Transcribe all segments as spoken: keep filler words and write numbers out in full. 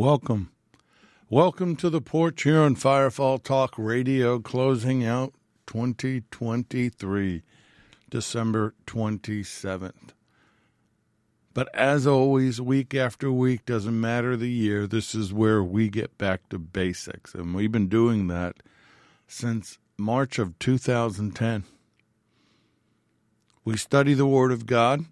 Welcome. Welcome to The Porch here on Firefall Talk Radio, closing out twenty twenty-three, December twenty-seventh. But as always, week after week, doesn't matter the year, this is where we get back to basics. And we've been doing that since March of two thousand ten. We study the Word of God.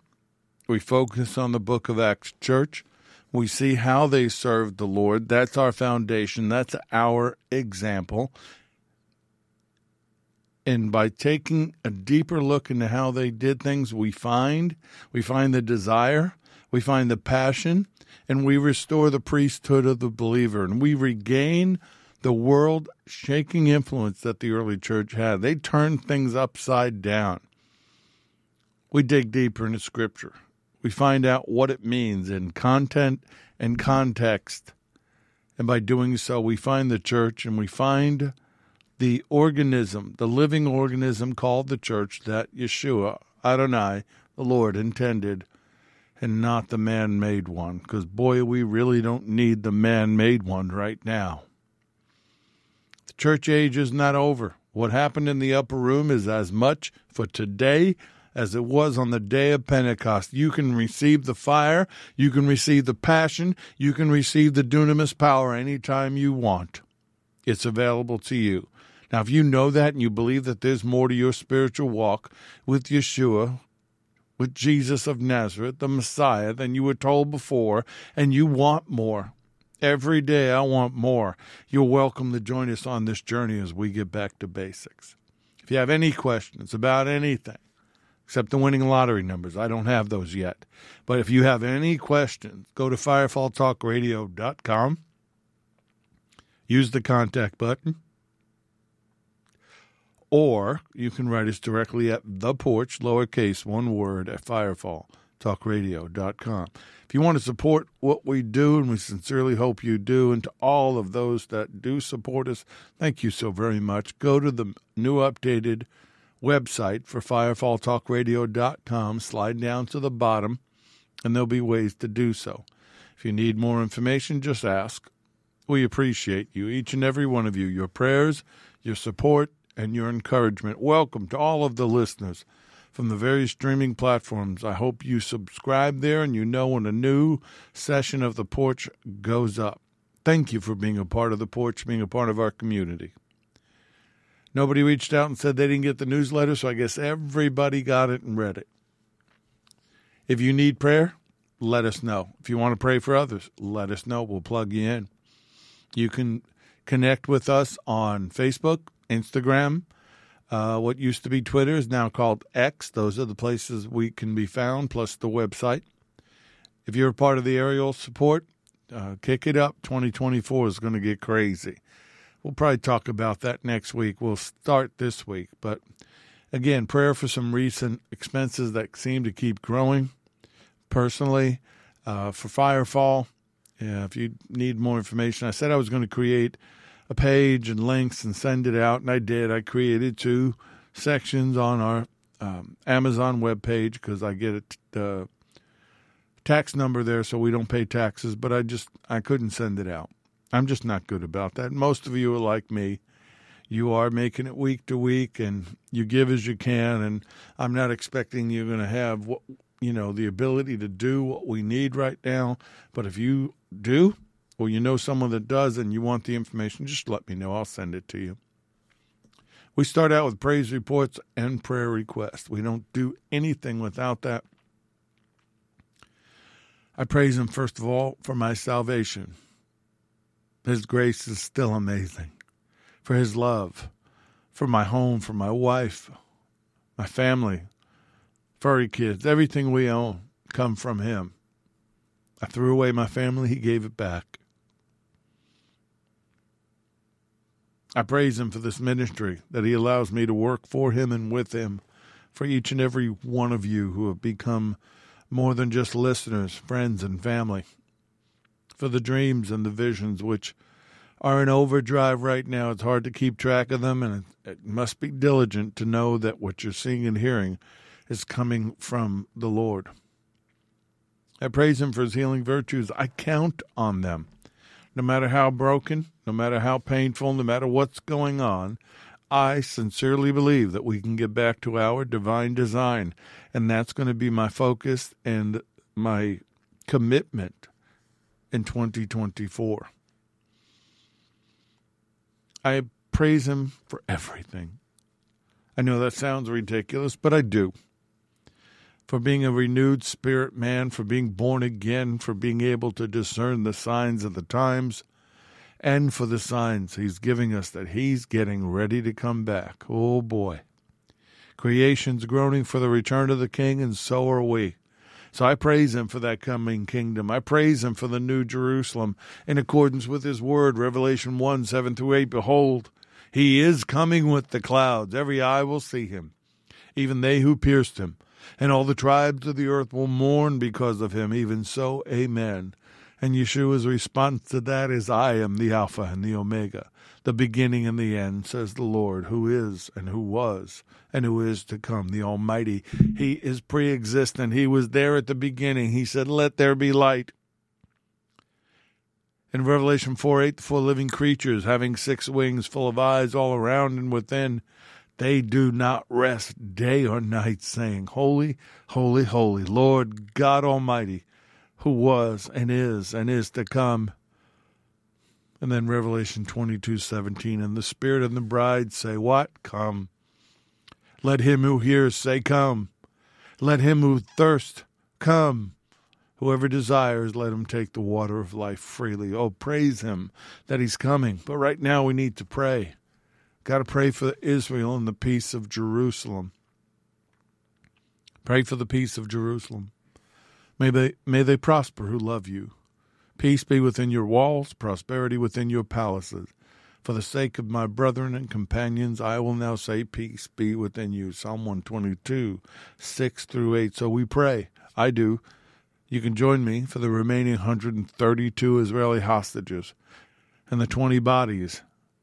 We focus on the Book of Acts Church. We see how they served the Lord. That's our foundation. That's our example. And by taking a deeper look into how they did things, we find, we find the desire, we find the passion, and we restore the priesthood of the believer. And we regain the world-shaking influence that the early church had. They turned things upside down. We dig deeper into Scripture. We find out what it means in content and context. And by doing so, we find the church and we find the organism, the living organism called the church that Yeshua, Adonai, the Lord, intended, and not the man-made one. Because, boy, we really don't need the man-made one right now. The church age is not over. What happened in the upper room is as much for today as it was on the day of Pentecost. You can receive the fire, you can receive the passion, you can receive the dunamis power anytime you want. It's available to you. Now, if you know that and you believe that there's more to your spiritual walk with Yeshua, with Jesus of Nazareth, the Messiah, than you were told before, and you want more, every day I want more, you're welcome to join us on this journey as we get back to basics. If you have any questions about anything, except the winning lottery numbers. I don't have those yet. But if you have any questions, go to firefall talk radio dot com. Use the contact button. Or you can write us directly at The Porch, lowercase, one word, at firefall talk radio dot com. If you want to support what we do, and we sincerely hope you do, and to all of those that do support us, thank you so very much. Go to the new updated website for firefall talk radio dot com, slide down to the bottom, and there'll be ways to do so. If you need more information, just ask. We appreciate you, each and every one of you, your prayers, your support, and your encouragement. Welcome to all of the listeners from the various streaming platforms. I hope you subscribe there and you know when a new session of The Porch goes up. Thank you for being a part of The Porch, being a part of our community. Nobody reached out and said they didn't get the newsletter, so I guess everybody got it and read it. If you need prayer, let us know. If you want to pray for others, let us know. We'll plug you in. You can connect with us on Facebook, Instagram. Uh, what used to be Twitter is now called X. Those are the places we can be found, plus the website. If you're a part of the aerial support, uh, kick it up. twenty twenty-four is going to get crazy. We'll probably talk about that next week. We'll start this week. But, again, prayer for some recent expenses that seem to keep growing. Personally, uh, for Firefall, yeah, if you need more information, I said I was going to create a page and links and send it out, and I did. I created two sections on our um, Amazon webpage because I get it, uh, tax number there so we don't pay taxes, but I just I couldn't send it out. I'm just not good about that. Most of you are like me. You are making it week to week, and you give as you can, and I'm not expecting you're going to have, what, you know, the ability to do what we need right now. But if you do, or you know someone that does and you want the information, just let me know. I'll send it to you. We start out with praise reports and prayer requests. We don't do anything without that. I praise Him, first of all, for my salvation. His grace is still amazing, for His love, for my home, for my wife, my family, furry kids, everything we own come from Him. I threw away my family. He gave it back. I praise Him for this ministry, that He allows me to work for Him and with Him, for each and every one of you who have become more than just listeners, friends, and family, for the dreams and the visions, which are in overdrive right now. It's hard to keep track of them, and it must be diligent to know that what you're seeing and hearing is coming from the Lord. I praise Him for His healing virtues. I count on them. no matter how broken, no matter how painful, no matter what's going on, I sincerely believe that we can get back to our divine design, and that's going to be my focus and my commitment in twenty twenty-four. I praise him for everything. I know that sounds ridiculous, but I do. For being a renewed spirit man, for being born again, for being able to discern the signs of the times, and for the signs he's giving us that he's getting ready to come back. Oh, boy. Creation's groaning for the return of the King, and so are we. So I praise him for that coming kingdom. I praise him for the new Jerusalem in accordance with his word, Revelation one, seven through eight. Behold, he is coming with the clouds. Every eye will see him, even they who pierced him. And all the tribes of the earth will mourn because of him. Even so, amen. And Yeshua's response to that is, I am the Alpha and the Omega, the beginning and the end, says the Lord, who is and who was and who is to come, the Almighty. He is pre-existent. He was there at the beginning. He said, let there be light. In Revelation four eight, the four living creatures, having six wings, full of eyes all around and within, they do not rest day or night, saying, Holy, holy, holy, Lord God Almighty, who was and is and is to come. And then Revelation twenty-two seventeen, and the Spirit and the bride say, what? Come. Let him who hears say, come. Let him who thirsts, come. Whoever desires, let him take the water of life freely. Oh, praise him that he's coming. But right now we need to pray. Got to pray for Israel and the peace of Jerusalem. Pray for the peace of Jerusalem. May they, may they prosper who love you. Peace be within your walls, prosperity within your palaces. For the sake of my brethren and companions, I will now say peace be within you. Psalm one twenty-two, six through eight. So we pray. I do. You can join me for the remaining one hundred thirty-two Israeli hostages and the twenty bodies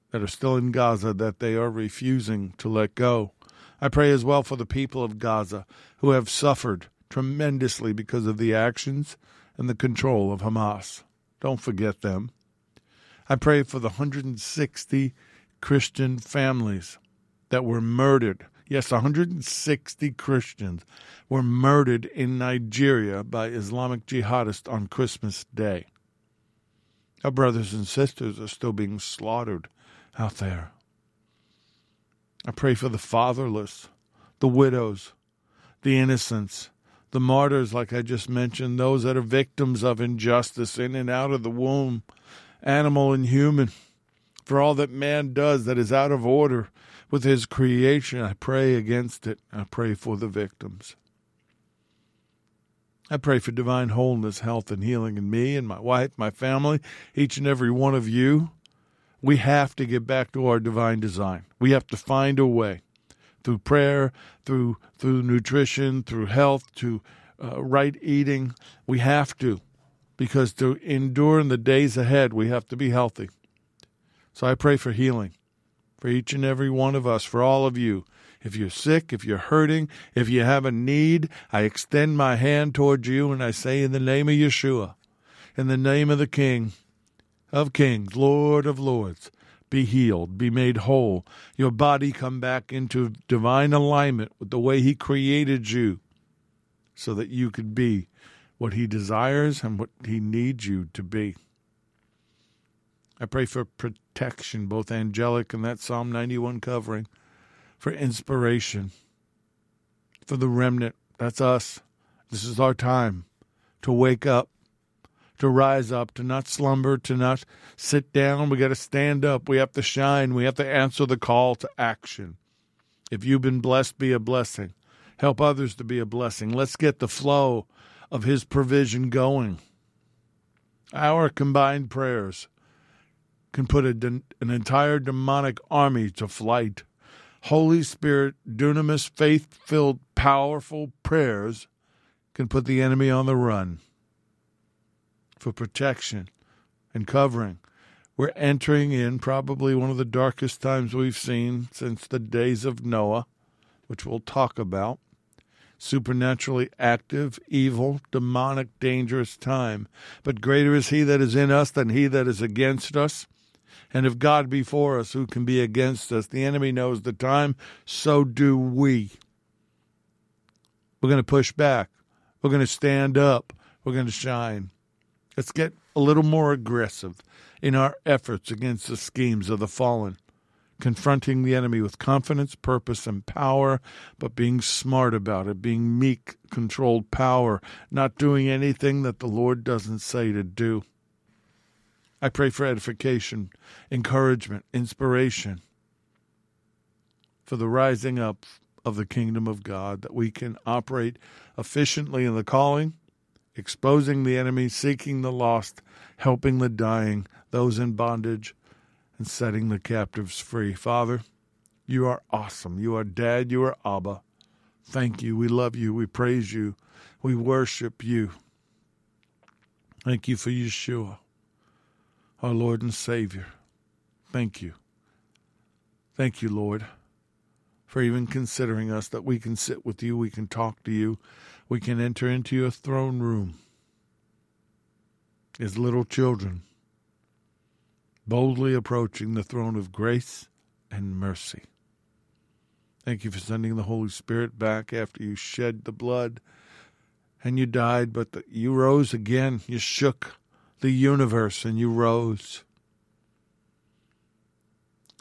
that are still in Gaza that they are refusing to let go. I pray as well for the people of Gaza who have suffered tremendously because of the actions and the control of Hamas. Don't forget them. I pray for the one hundred sixty Christian families that were murdered. Yes, one hundred sixty Christians were murdered in Nigeria by Islamic jihadists on Christmas Day. Our brothers and sisters are still being slaughtered out there. I pray for the fatherless, the widows, the innocents, the martyrs, like I just mentioned, those that are victims of injustice in and out of the womb, animal and human. For all that man does that is out of order with his creation, I pray against it. I pray for the victims. I pray for divine wholeness, health, and healing in me and my wife, my family, each and every one of you. We have to get back to our divine design. We have to find a way through prayer, through through nutrition, through health, to uh, right eating. We have to, because to endure in the days ahead, we have to be healthy. So I pray for healing for each and every one of us, for all of you. If you're sick, if you're hurting, if you have a need, I extend my hand towards you and I say, in the name of Yeshua, in the name of the King of kings, Lord of lords, be healed, be made whole. Your body come back into divine alignment with the way he created you so that you could be what he desires and what he needs you to be. I pray for protection, both angelic and that Psalm ninety-one covering, for inspiration, for the remnant. That's us. This is our time to wake up, to rise up, to not slumber, to not sit down. We got to stand up. We have to shine. We have to answer the call to action. If you've been blessed, be a blessing. Help others to be a blessing. Let's get the flow of his provision going. Our combined prayers can put a de- an entire demonic army to flight. Holy Spirit, dunamis, faith-filled, powerful prayers can put the enemy on the run. For protection and covering. We're entering in probably one of the darkest times we've seen since the days of Noah, which we'll talk about. supernaturally active, evil, demonic, dangerous time. But greater is he that is in us than he that is against us. And if God be for us, who can be against us? The enemy knows the time, so do we. We're going to push back. We're going to stand up. We're going to shine. Let's get a little more aggressive in our efforts against the schemes of the fallen, confronting the enemy with confidence, purpose, and power, but being smart about it, being meek, controlled power, not doing anything that the Lord doesn't say to do. I pray for edification, encouragement, inspiration, for the rising up of the kingdom of God, that we can operate efficiently in the calling, exposing the enemy, seeking the lost, helping the dying, those in bondage, and setting the captives free. Father, you are awesome. You are Dad. You are Abba. Thank you. We love you. We praise you. We worship you. Thank you for Yeshua, our Lord and Savior. Thank you. Thank you, Lord, for even considering us, that we can sit with you, we can talk to you, we can enter into your throne room as little children, boldly approaching the throne of grace and mercy. Thank you for sending the Holy Spirit back after you shed the blood and you died, but the, you rose again. You shook the universe and you rose.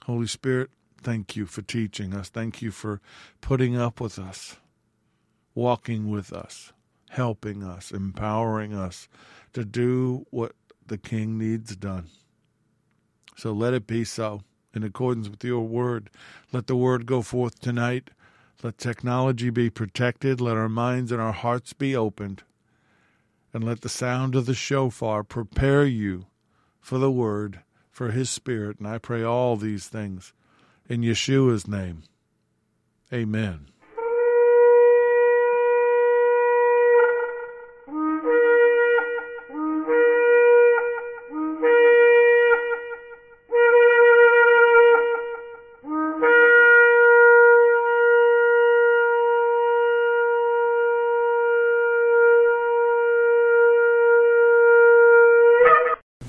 Holy Spirit, thank you for teaching us. Thank you for putting up with us, walking with us, helping us, empowering us to do what the King needs done. So let it be so in accordance with your word. Let the word go forth tonight. Let technology be protected. Let our minds and our hearts be opened. And let the sound of the shofar prepare you for the word, for his spirit. And I pray all these things in Yeshua's name. Amen.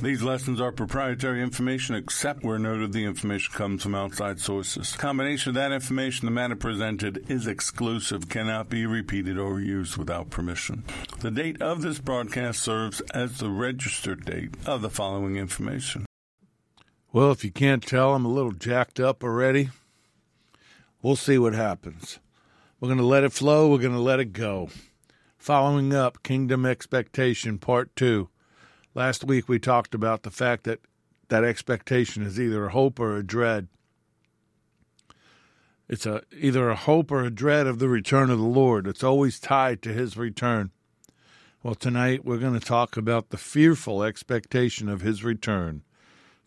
These lessons are proprietary information, except where noted the information comes from outside sources. The combination of that information, the matter presented, is exclusive, cannot be repeated or used without permission. The date of this broadcast serves as the registered date of the following information. Well, if you can't tell, I'm a little jacked up already. We'll see what happens. We're going to let it flow. We're going to let it go. Following up, Kingdom Expectation, Part two. Last week we talked about the fact that that expectation is either a hope or a dread. It's a either a hope or a dread of the return of the Lord. It's always tied to his return. Well, tonight we're going to talk about the fearful expectation of his return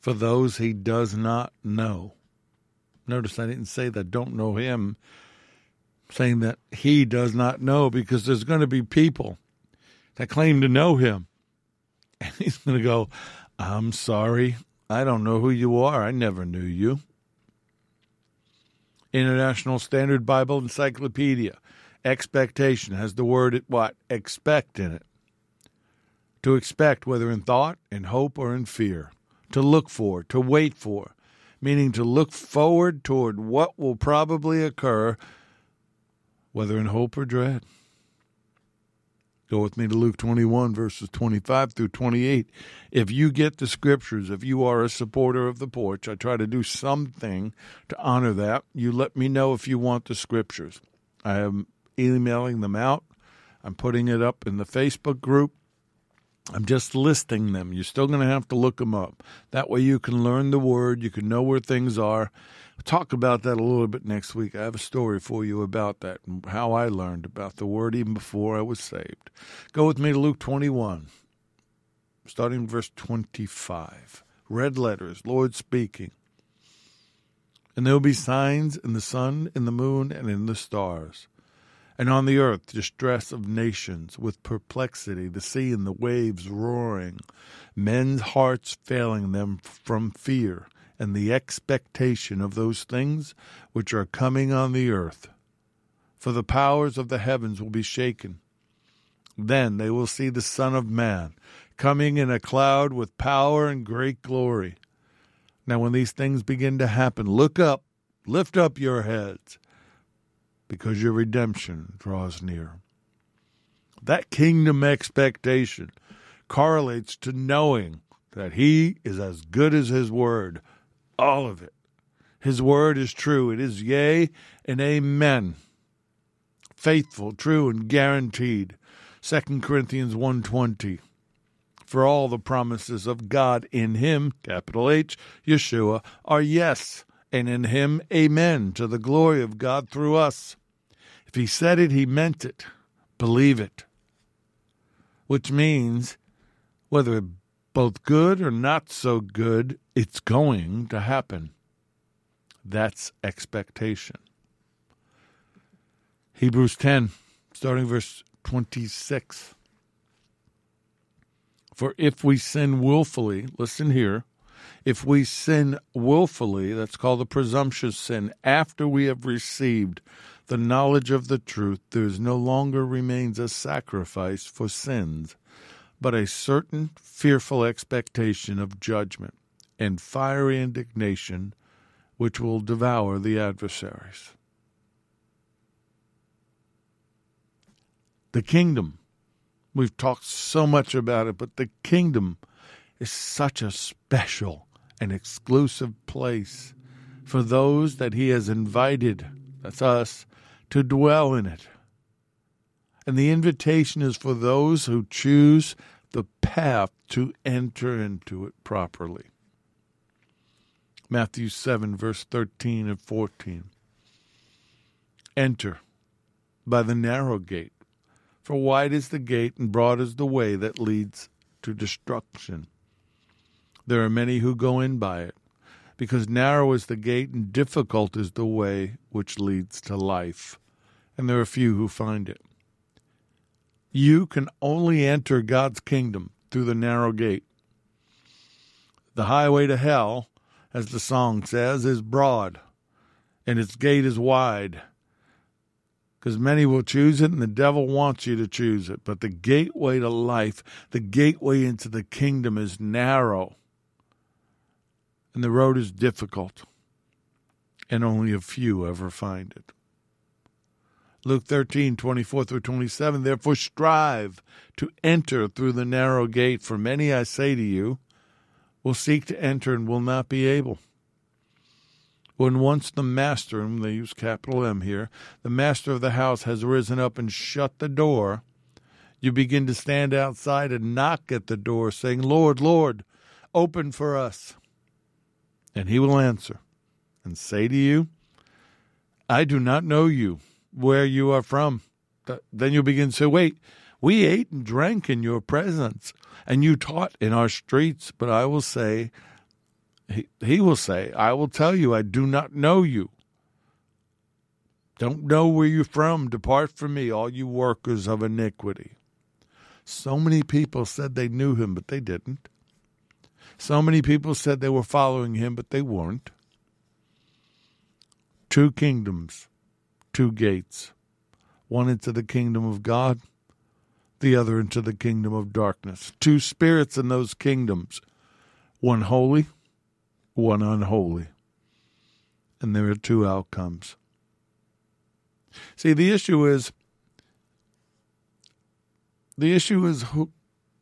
for those he does not know. Notice I didn't say that don't know him, I'm saying that he does not know, because there's going to be people that claim to know him. And he's going to go, I'm sorry, I don't know who you are. I never knew you. International Standard Bible Encyclopedia. Expectation has the word, what? Expect in it. To expect, whether in thought, in hope, or in fear. To look for, to wait for. Meaning to look forward toward what will probably occur, whether in hope or dread. Go with me to Luke twenty-one, verses twenty-five through twenty-eight. If you get the Scriptures, if you are a supporter of The Porch, I try to do something to honor that. You let me know if you want the Scriptures. I am emailing them out. I'm putting it up in the Facebook group. I'm just listing them. You're still going to have to look them up. That way you can learn the Word. You can know where things are. We'll talk about that a little bit next week. I have a story for you about that and how I learned about the Word even before I was saved. Go with me to Luke twenty-one, starting verse twenty-five. Red letters, Lord speaking. And there will be signs in the sun, in the moon, and in the stars. And on the earth, distress of nations with perplexity, the sea and the waves roaring, men's hearts failing them from fear and the expectation of those things which are coming on the earth, for the powers of the heavens will be shaken. Then they will see the Son of Man coming in a cloud with power and great glory. Now when these things begin to happen, look up, lift up your heads, because your redemption draws near. That kingdom expectation correlates to knowing that he is as good as his word, all of it. His word is true. It is yea and amen. Faithful, true, and guaranteed. Second Corinthians one twenty. For all the promises of God in him, capital H, Yeshua, are yes, and in him, amen, to the glory of God through us. If he said it, he meant it. Believe it. Which means, whether both good or not so good, it's going to happen. That's expectation. Hebrews ten, starting verse twenty-six. For if we sin willfully, listen here, if we sin willfully, that's called the presumptuous sin, after we have received the knowledge of the truth, there is no longer remains a sacrifice for sins, but a certain fearful expectation of judgment and fiery indignation which will devour the adversaries. The kingdom. We've talked so much about it, but the kingdom is such a special and exclusive place for those that he has invited, that's us, to dwell in it. And the invitation is for those who choose the path to enter into it properly. Matthew seven, verse thirteen and fourteen. Enter by the narrow gate, for wide is the gate and broad is the way that leads to destruction. There are many who go in by it, because narrow is the gate and difficult is the way which leads to life, and there are few who find it. You can only enter God's kingdom through the narrow gate. The highway to hell, as the song says, is broad, and its gate is wide, because many will choose it, and the devil wants you to choose it. But the gateway to life, the gateway into the kingdom is narrow, and the road is difficult, and only a few ever find it. Luke thirteen, twenty-four through twenty-seven, therefore strive to enter through the narrow gate, for many, I say to you, will seek to enter and will not be able. When once the master, and they use capital M here, the master of the house has risen up and shut the door, you begin to stand outside and knock at the door, saying, Lord, Lord, open for us. And he will answer and say to you, I do not know you, where you are from. Then you begin to say, wait, we ate and drank in your presence, and you taught in our streets. But I will say, he, he will say, I will tell you, I do not know you. Don't know where you're from. Depart from me, all you workers of iniquity. So many people said they knew him, but they didn't. So many people said they were following him, but they weren't. Two kingdoms, two gates, one into the kingdom of God, the other into the kingdom of darkness. Two spirits in those kingdoms, one holy, one unholy. And there are two outcomes. See, the issue is, the issue is who,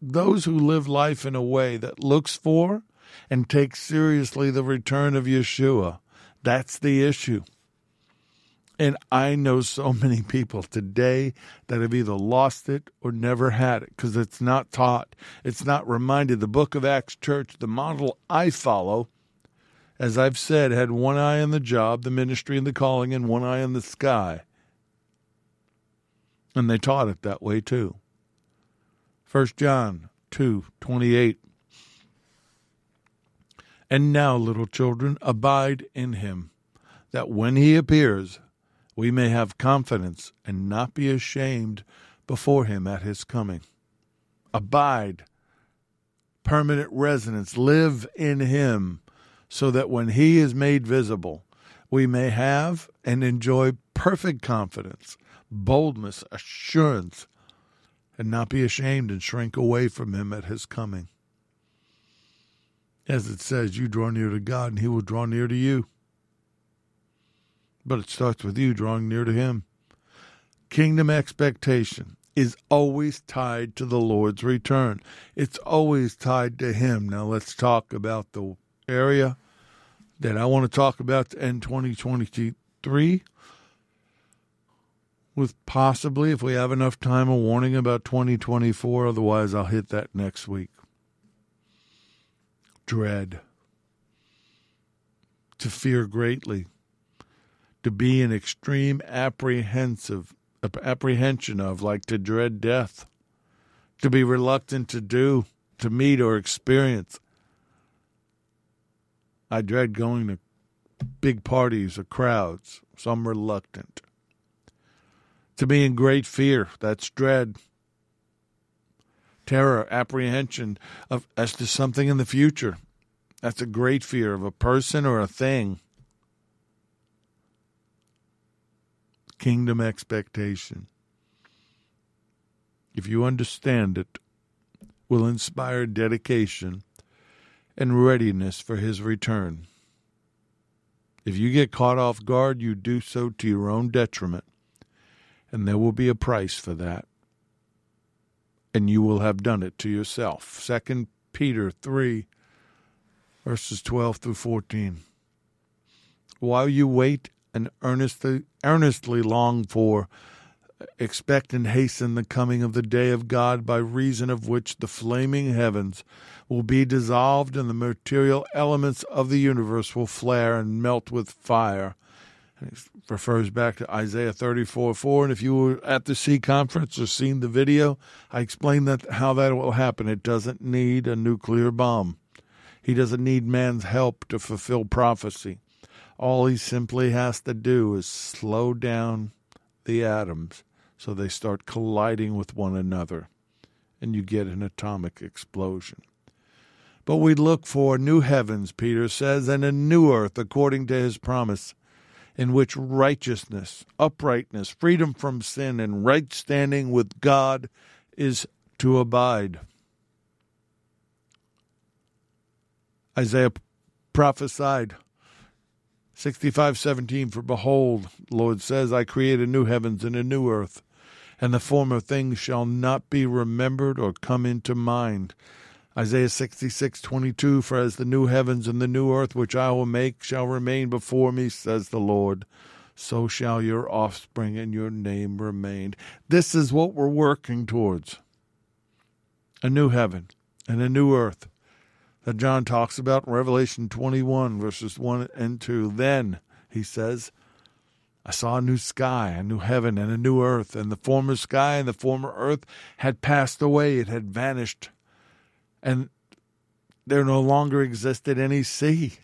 those who live life in a way that looks for and takes seriously the return of Yeshua. That's the issue. And I know so many people today that have either lost it or never had it because it's not taught. It's not reminded. The Book of Acts Church, the model I follow, as I've said, had one eye on the job, the ministry, and the calling, and one eye on the sky. And they taught it that way too. First John two twenty-eight. And now, little children, abide in him, that when he appears, we may have confidence and not be ashamed before him at his coming. Abide, permanent residence, live in him, so that when he is made visible, we may have and enjoy perfect confidence boldness, assurance, and not be ashamed and shrink away from him at his coming. As it says, you draw near to God and he will draw near to you. But it starts with you drawing near to him. Kingdom expectation is always tied to the Lord's return. It's always tied to him. Now let's talk about the area that I want to talk about to end twenty twenty-three with possibly, if we have enough time, a warning about twenty twenty-four. Otherwise, I'll hit that next week. Dread. To fear greatly. To be in extreme apprehensive apprehension of, like to dread death. To be reluctant to do, to meet, or experience. I dread going to big parties or crowds. So I'm reluctant. To be in great fear, that's dread. Terror, apprehension of as to something in the future. That's a great fear of a person or a thing. Kingdom expectation, if you understand it, will inspire dedication and readiness for his return. If you get caught off guard, you do so to your own detriment. And there will be a price for that. And you will have done it to yourself. Second Peter three, verses twelve through fourteen. While you wait and earnestly, earnestly long for, expect and hasten the coming of the day of God, by reason of which the flaming heavens will be dissolved and the material elements of the universe will flare and melt with fire. It refers back to Isaiah thirty-four four, and if you were at the C conference or seen the video, I explained that how that will happen. It doesn't need a nuclear bomb. He doesn't need man's help to fulfill prophecy. All he simply has to do is slow down the atoms so they start colliding with one another, and you get an atomic explosion. But we look for new heavens, Peter says, and a new earth according to his promise, in which righteousness, uprightness, freedom from sin, and right standing with God is to abide. Isaiah prophesied, sixty-five seventeen, for behold, the Lord says, I create a new heavens and a new earth, and the former things shall not be remembered or come into mind. Isaiah sixty-six twenty-two, for as the new heavens and the new earth which I will make shall remain before me, says the Lord, so shall your offspring and your name remain. This is what we're working towards. A new heaven and a new earth that John talks about in Revelation twenty-one, verses one and two. Then, he says, I saw a new sky, a new heaven, and a new earth, and the former sky and the former earth had passed away, it had vanished. And there no longer existed any sea.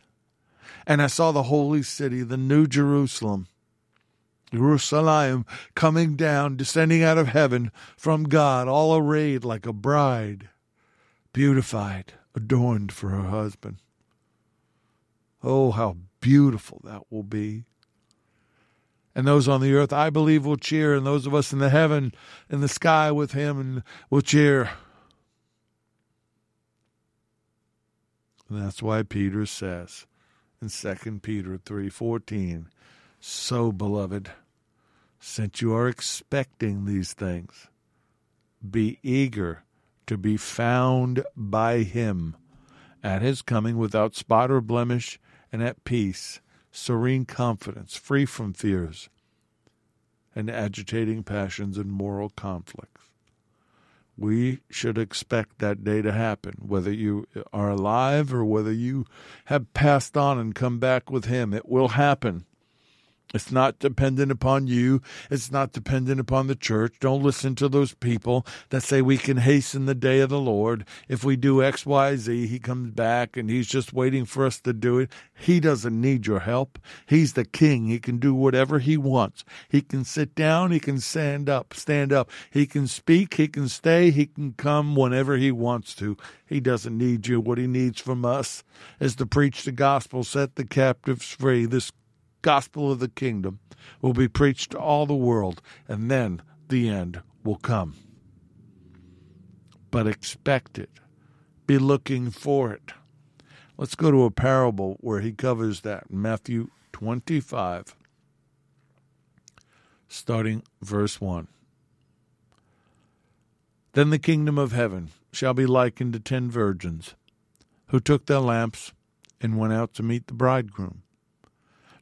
And I saw the holy city, the new Jerusalem, Jerusalem, coming down, descending out of heaven from God, all arrayed like a bride, beautified, adorned for her husband. Oh, how beautiful that will be. And those on the earth, I believe, will cheer, and those of us in the heaven, in the sky with him, will cheer. And that's why Peter says in Second Peter three fourteen, so, beloved, since you are expecting these things, be eager to be found by him at his coming without spot or blemish, and at peace, serene confidence, free from fears and agitating passions and moral conflicts. We should expect that day to happen, whether you are alive or whether you have passed on and come back with him. It will happen. It's not dependent upon you. It's not dependent upon the church. Don't listen to those people that say we can hasten the day of the Lord. If we do X, Y, Z, he comes back and he's just waiting for us to do it. He doesn't need your help. He's the king. He can do whatever he wants. He can sit down. He can stand up. Stand up. He can speak. He can stay. He can come whenever he wants to. He doesn't need you. What he needs from us is to preach the gospel, set the captives free. This gospel of the kingdom will be preached to all the world, and then the end will come. But expect it. Be looking for it. Let's go to a parable where he covers that. Matthew twenty-five, starting verse one. Then the kingdom of heaven shall be likened to ten virgins, who took their lamps and went out to meet the bridegroom.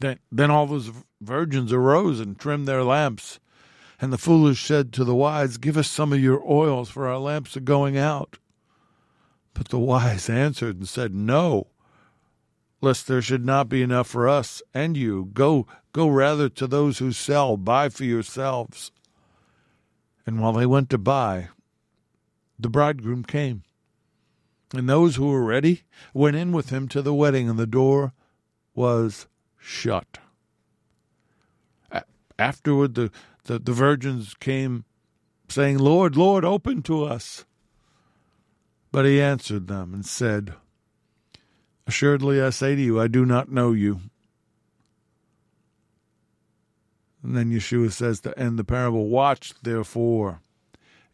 Then all those virgins arose and trimmed their lamps. And the foolish said to the wise, "Give us some of your oils, for our lamps are going out." But the wise answered and said, "No, lest there should not be enough for us and you. Go, go rather to those who sell, buy for yourselves." And while they went to buy, the bridegroom came. And those who were ready went in with him to the wedding, and the door was shut. Afterward, the, the, the virgins came, saying, "Lord, Lord, open to us." But he answered them and said, "Assuredly I say to you, I do not know you." And then Yeshua says to end the parable, "Watch, therefore.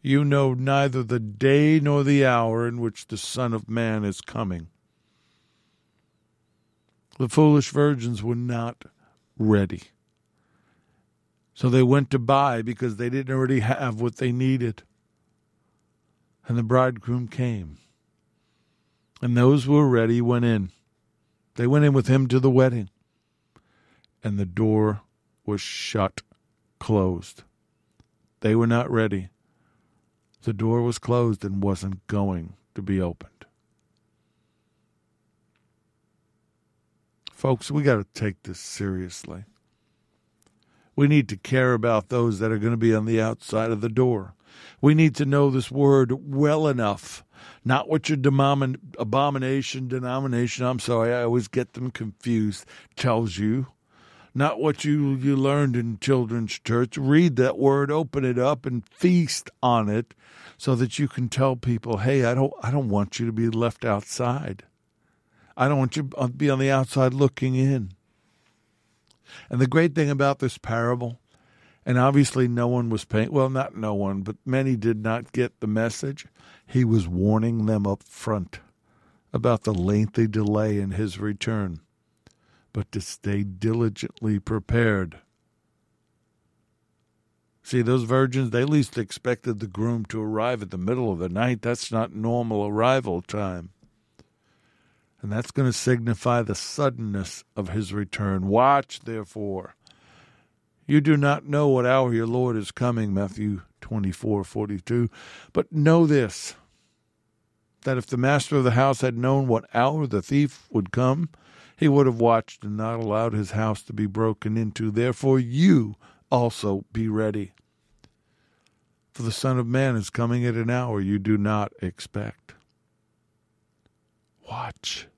You know neither the day nor the hour in which the Son of Man is coming." The foolish virgins were not ready. So they went to buy because they didn't already have what they needed. And the bridegroom came. And those who were ready went in. They went in with him to the wedding. And the door was shut, closed. They were not ready. The door was closed and wasn't going to be opened. Folks, we got to take this seriously. We need to care about those that are going to be on the outside of the door. We need to know this word well enough, not what your demomin- abomination, denomination, I'm sorry, I always get them confused, tells you. Not what you, you learned in children's church. Read that word, open it up, and feast on it so that you can tell people, hey, I don't I don't want you to be left outside. I don't want you to be on the outside looking in. And the great thing about this parable, and obviously no one was paying, well, not no one, but many did not get the message. He was warning them up front about the lengthy delay in his return, but to stay diligently prepared. See, those virgins, they least expected the groom to arrive at the middle of the night. That's not normal arrival time. And that's going to signify the suddenness of his return. Watch, therefore. You do not know what hour your Lord is coming, Matthew twenty-four forty-two. But know this, that if the master of the house had known what hour the thief would come, he would have watched and not allowed his house to be broken into. Therefore you also be ready. For the Son of Man is coming at an hour you do not expect. Watch.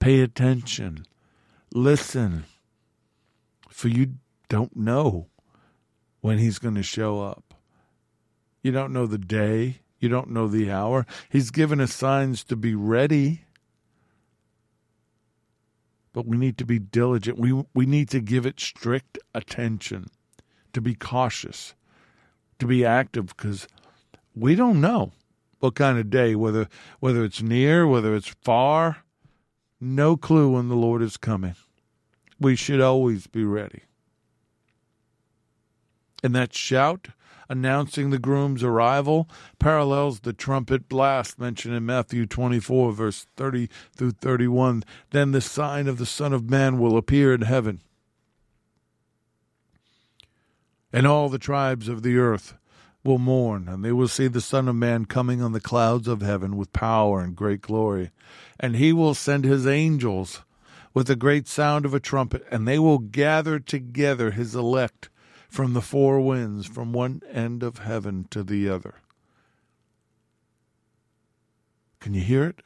Pay attention. Listen. For you don't know when he's going to show up. You don't know the day. You don't know the hour. He's given us signs to be ready. But we need to be diligent. We we need to give it strict attention, to be cautious, to be active, because we don't know what kind of day, whether whether it's near, whether it's far. No clue when the Lord is coming. We should always be ready. And that shout announcing the groom's arrival parallels the trumpet blast mentioned in Matthew twenty-four, verse thirty through thirty-one. Then the sign of the Son of Man will appear in heaven. And all the tribes of the earth will mourn, and they will see the Son of Man coming on the clouds of heaven with power and great glory. And he will send his angels with the great sound of a trumpet, and they will gather together his elect from the four winds, from one end of heaven to the other. Can you hear it?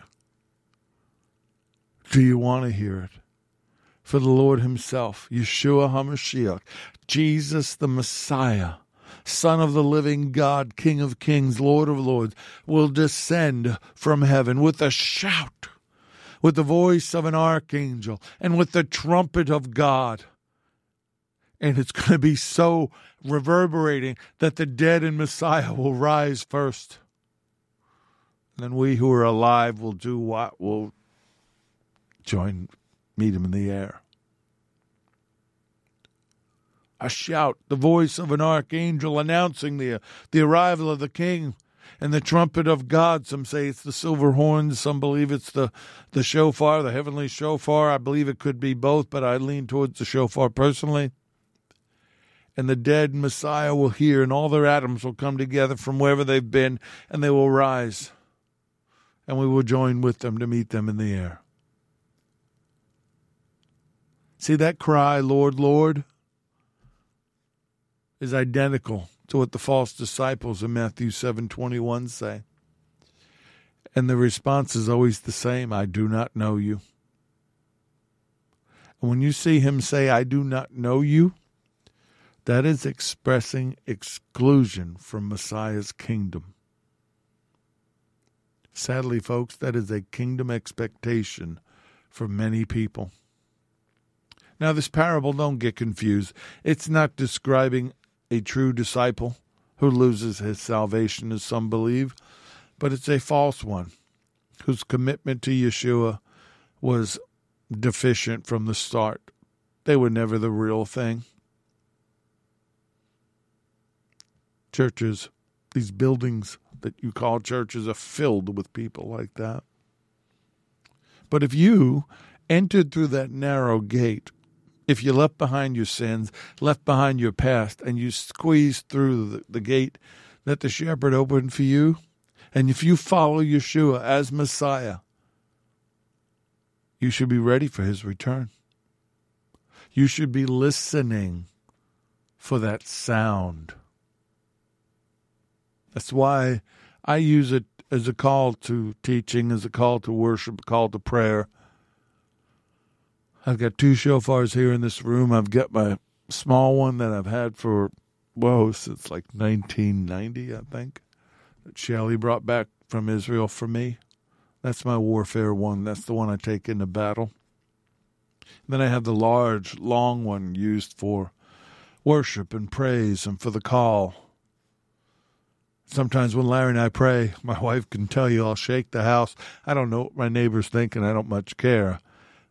Do you want to hear it? For the Lord himself, Yeshua HaMashiach, Jesus the Messiah, Son of the living God, King of kings, Lord of lords, will descend from heaven with a shout, with the voice of an archangel, and with the trumpet of God. And it's going to be so reverberating that the dead in Messiah will rise first. And then we who are alive will do what? We'll join, meet him in the air. A shout, the voice of an archangel announcing the, the arrival of the King, and the trumpet of God. Some say it's the silver horns. Some believe it's the, the shofar, the heavenly shofar. I believe it could be both, but I lean towards the shofar personally. And the dead Messiah will hear, and all their atoms will come together from wherever they've been, and they will rise. And we will join with them to meet them in the air. See, that cry, Lord, Lord, is identical to what the false disciples in Matthew seven twenty-one say. And the response is always the same, I do not know you. And when you see him say, I do not know you, that is expressing exclusion from Messiah's kingdom. Sadly, folks, that is a kingdom expectation for many people. Now, this parable, don't get confused. It's not describing a true disciple who loses his salvation, as some believe, but it's a false one whose commitment to Yeshua was deficient from the start. They were never the real thing. Churches, these buildings that you call churches, are filled with people like that. But if you entered through that narrow gate, if you left behind your sins, left behind your past, and you squeezed through the, the gate that the shepherd opened for you, and if you follow Yeshua as Messiah, you should be ready for his return. You should be listening for that sound. That's why I use it as a call to teaching, as a call to worship, a call to prayer. I've got two shofars here in this room. I've got my small one that I've had for, whoa, since like nineteen ninety, I think, that Shelley brought back from Israel for me. That's my warfare one. That's the one I take into battle. And then I have the large, long one used for worship and praise and for the call. Sometimes when Larry and I pray, my wife can tell you I'll shake the house. I don't know what my neighbors think, and I don't much care.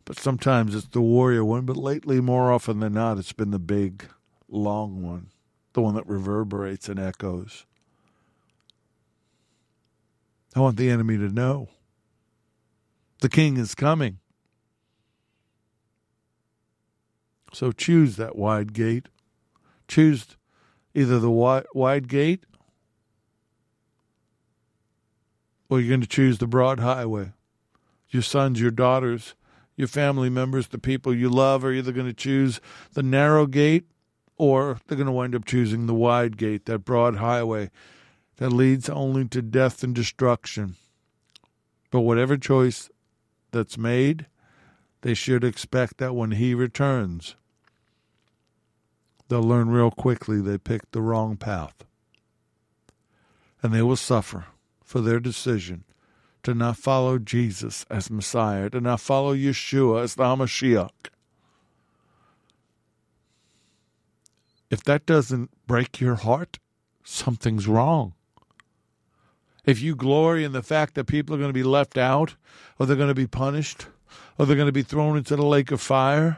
But sometimes it's the warrior one. But lately, more often than not, it's been the big, long one, the one that reverberates and echoes. I want the enemy to know the King is coming. So choose that wide gate. Choose either the wide, wide gate, or you're going to choose the broad highway. Your sons, your daughters, your family members, the people you love, are either going to choose the narrow gate, or they're going to wind up choosing the wide gate, that broad highway that leads only to death and destruction. But whatever choice that's made, they should expect that when he returns, they'll learn real quickly they picked the wrong path. And they will suffer for their decision to not follow Jesus as Messiah, to not follow Yeshua as the HaMashiach. If that doesn't break your heart, something's wrong. If you glory in the fact that people are going to be left out, or they're going to be punished, or they're going to be thrown into the lake of fire,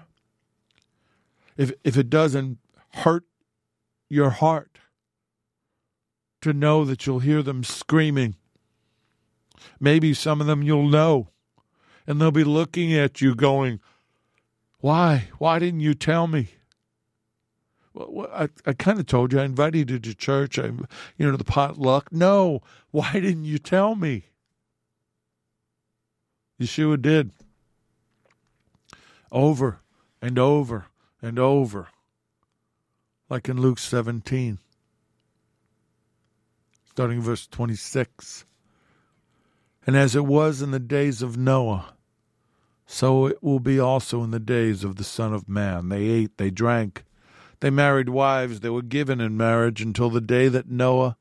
if if it doesn't hurt your heart to know that you'll hear them screaming, maybe some of them you'll know, and they'll be looking at you going, why? Why didn't you tell me? Well, I, I kind of told you. I invited you to church, I, you know, the potluck. No, why didn't you tell me? Yeshua did. over and over and over, like in Luke seventeen, starting verse twenty-six. And as it was in the days of Noah, so it will be also in the days of the Son of Man. They ate, they drank, they married wives, they were given in marriage until the day that Noah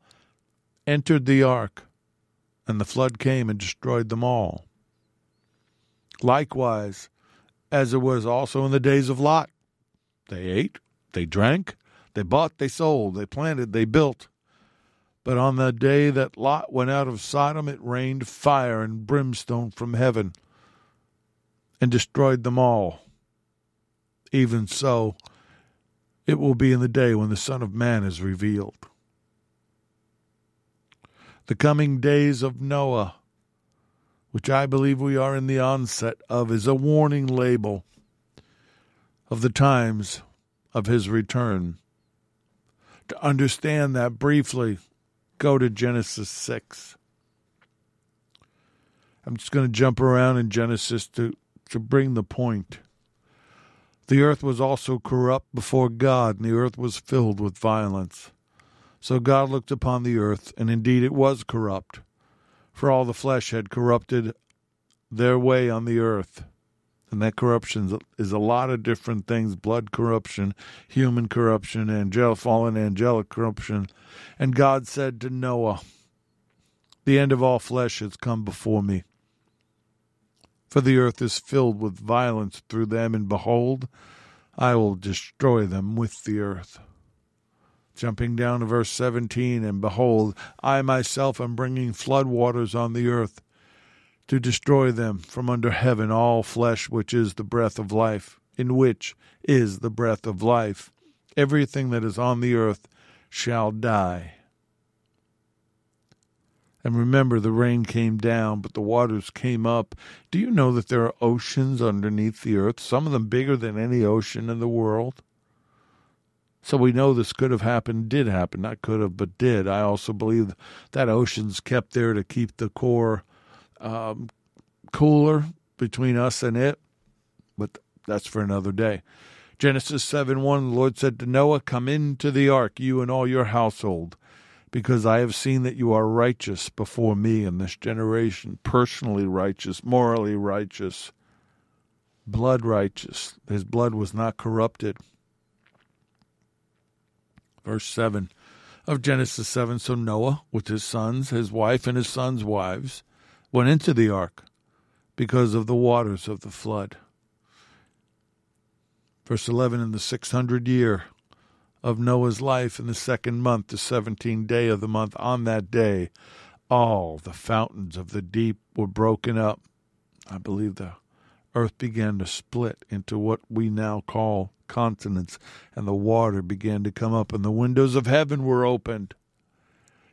entered the ark, and the flood came and destroyed them all. Likewise, as it was also in the days of Lot, they ate, they drank, they bought, they sold, they planted, they built. But on the day that Lot went out of Sodom, it rained fire and brimstone from heaven and destroyed them all. Even so, it will be in the day when the Son of Man is revealed. The coming days of Noah, which I believe we are in the onset of, is a warning label of the times of his return. To understand that briefly, go to Genesis six. I'm just going to jump around in Genesis to to bring the point. The earth was also corrupt before God, and the earth was filled with violence. So God looked upon the earth, and indeed it was corrupt, for all the flesh had corrupted their way on the earth. And that corruption is a lot of different things: blood corruption, human corruption, angel, fallen angelic corruption. And God said to Noah, "The end of all flesh has come before me, for the earth is filled with violence through them, and behold, I will destroy them with the earth." Jumping down to verse seventeen, and behold, I myself am bringing flood waters on the earth to destroy them from under heaven, all flesh which is the breath of life, in which is the breath of life. Everything that is on the earth shall die. And remember, the rain came down, but the waters came up. Do you know that there are oceans underneath the earth, some of them bigger than any ocean in the world? So we know this could have happened, did happen, not could have, but did. I also believe that ocean's kept there to keep the core um, cooler between us and it, but that's for another day. Genesis seven one, the Lord said to Noah, "Come into the ark, you and all your household, because I have seen that you are righteous before me in this generation," personally righteous, morally righteous, blood righteous. His blood was not corrupted. Verse seven of Genesis seven, so Noah, with his sons, his wife, and his sons' wives, went into the ark because of the waters of the flood. Verse eleven, in the six hundred year of Noah's life, in the second month, the seventeenth day of the month, on that day, all the fountains of the deep were broken up. I believe the earth began to split into what we now call continents, and the water began to come up, and the windows of heaven were opened,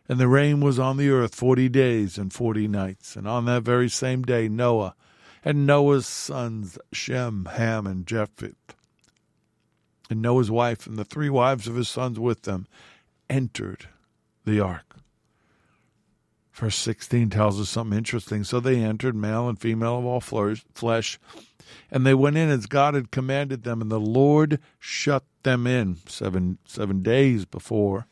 and the rain was on the earth forty days and forty nights. And on that very same day, Noah and Noah's sons, Shem, Ham, and Japheth, and Noah's wife and the three wives of his sons with them, entered the ark. Verse sixteen tells us something interesting. So they entered, male and female of all flesh, and they went in as God had commanded them, and the Lord shut them in seven seven days before.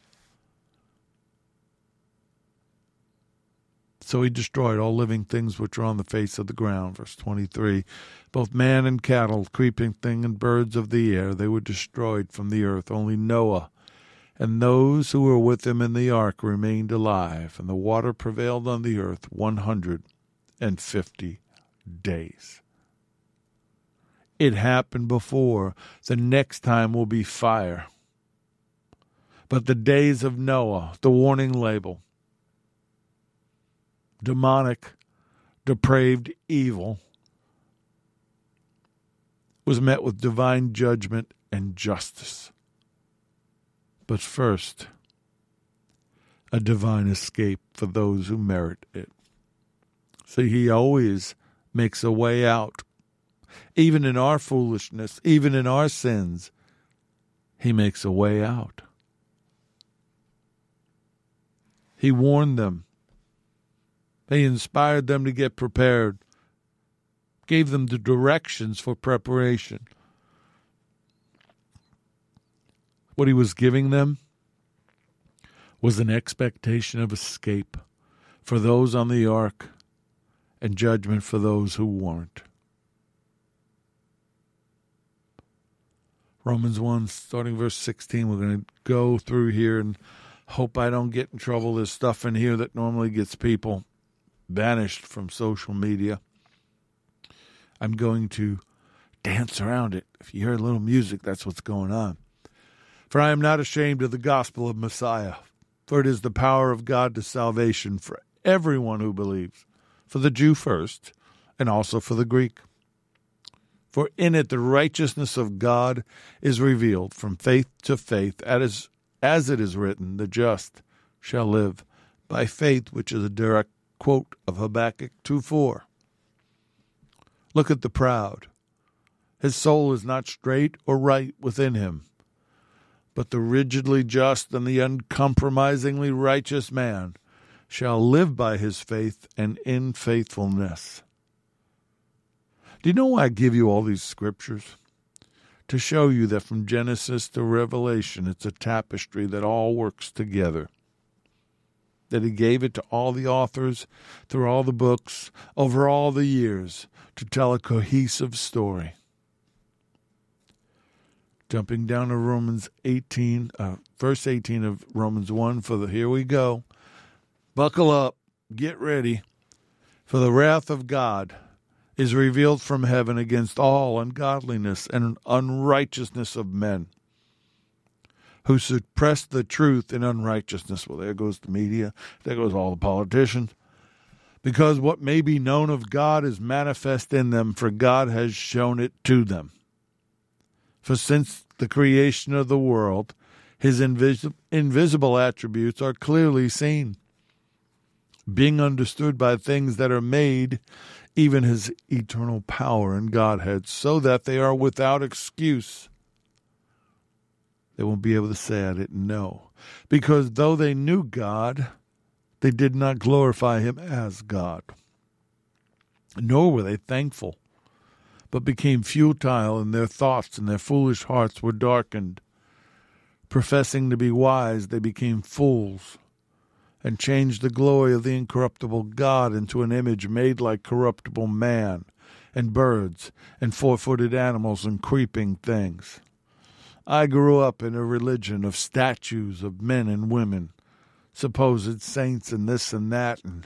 So he destroyed all living things which are on the face of the ground. Verse twenty-three, both man and cattle, creeping thing, and birds of the air, they were destroyed from the earth. Only Noah and those who were with him in the ark remained alive, and the water prevailed on the earth one hundred and fifty days. It happened before. The next time will be fire. But the days of Noah, the warning label, demonic, depraved evil, was met with divine judgment and justice. But first, a divine escape for those who merit it. See, he always makes a way out. Even in our foolishness, even in our sins, he makes a way out. He warned them. He inspired them to get prepared. gave them the directions for preparation. What he was giving them was an expectation of escape for those on the ark and judgment for those who weren't. Romans one, starting verse sixteen, we're going to go through here and hope I don't get in trouble. There's stuff in here that normally gets people banished from social media. I'm going to dance around it. If you hear a little music, that's what's going on. For I am not ashamed of the gospel of Messiah, for it is the power of God to salvation for everyone who believes, for the Jew first, and also for the Greek. For in it the righteousness of God is revealed from faith to faith, as, as it is written, the just shall live by faith, which is a direct quote of Habakkuk two four. Look at the proud. His soul is not straight or right within him, but the rigidly just and the uncompromisingly righteous man shall live by his faith and in faithfulness. Do you know why I give you all these scriptures? To show you that from Genesis to Revelation, it's a tapestry that all works together. That he gave it to all the authors, through all the books, over all the years, to tell a cohesive story. Jumping down to Romans eighteen, uh, verse eighteen of Romans one, for the, here we go. Buckle up, get ready, for the wrath of God is revealed from heaven against all ungodliness and unrighteousness of men who suppress the truth in unrighteousness. Well, there goes the media. There goes all the politicians. Because what may be known of God is manifest in them, for God has shown it to them. For since the creation of the world, his invis- invisible attributes are clearly seen, being understood by things that are made, even his eternal power and Godhead, so that they are without excuse. They won't be able to say, I didn't know. Because though they knew God, they did not glorify him as God, nor were they thankful, but became futile in their thoughts, and their foolish hearts were darkened. Professing to be wise, they became fools, and changed the glory of the incorruptible God into an image made like corruptible man, and birds, and four-footed animals, and creeping things. I grew up in a religion of statues of men and women, supposed saints and this and that, and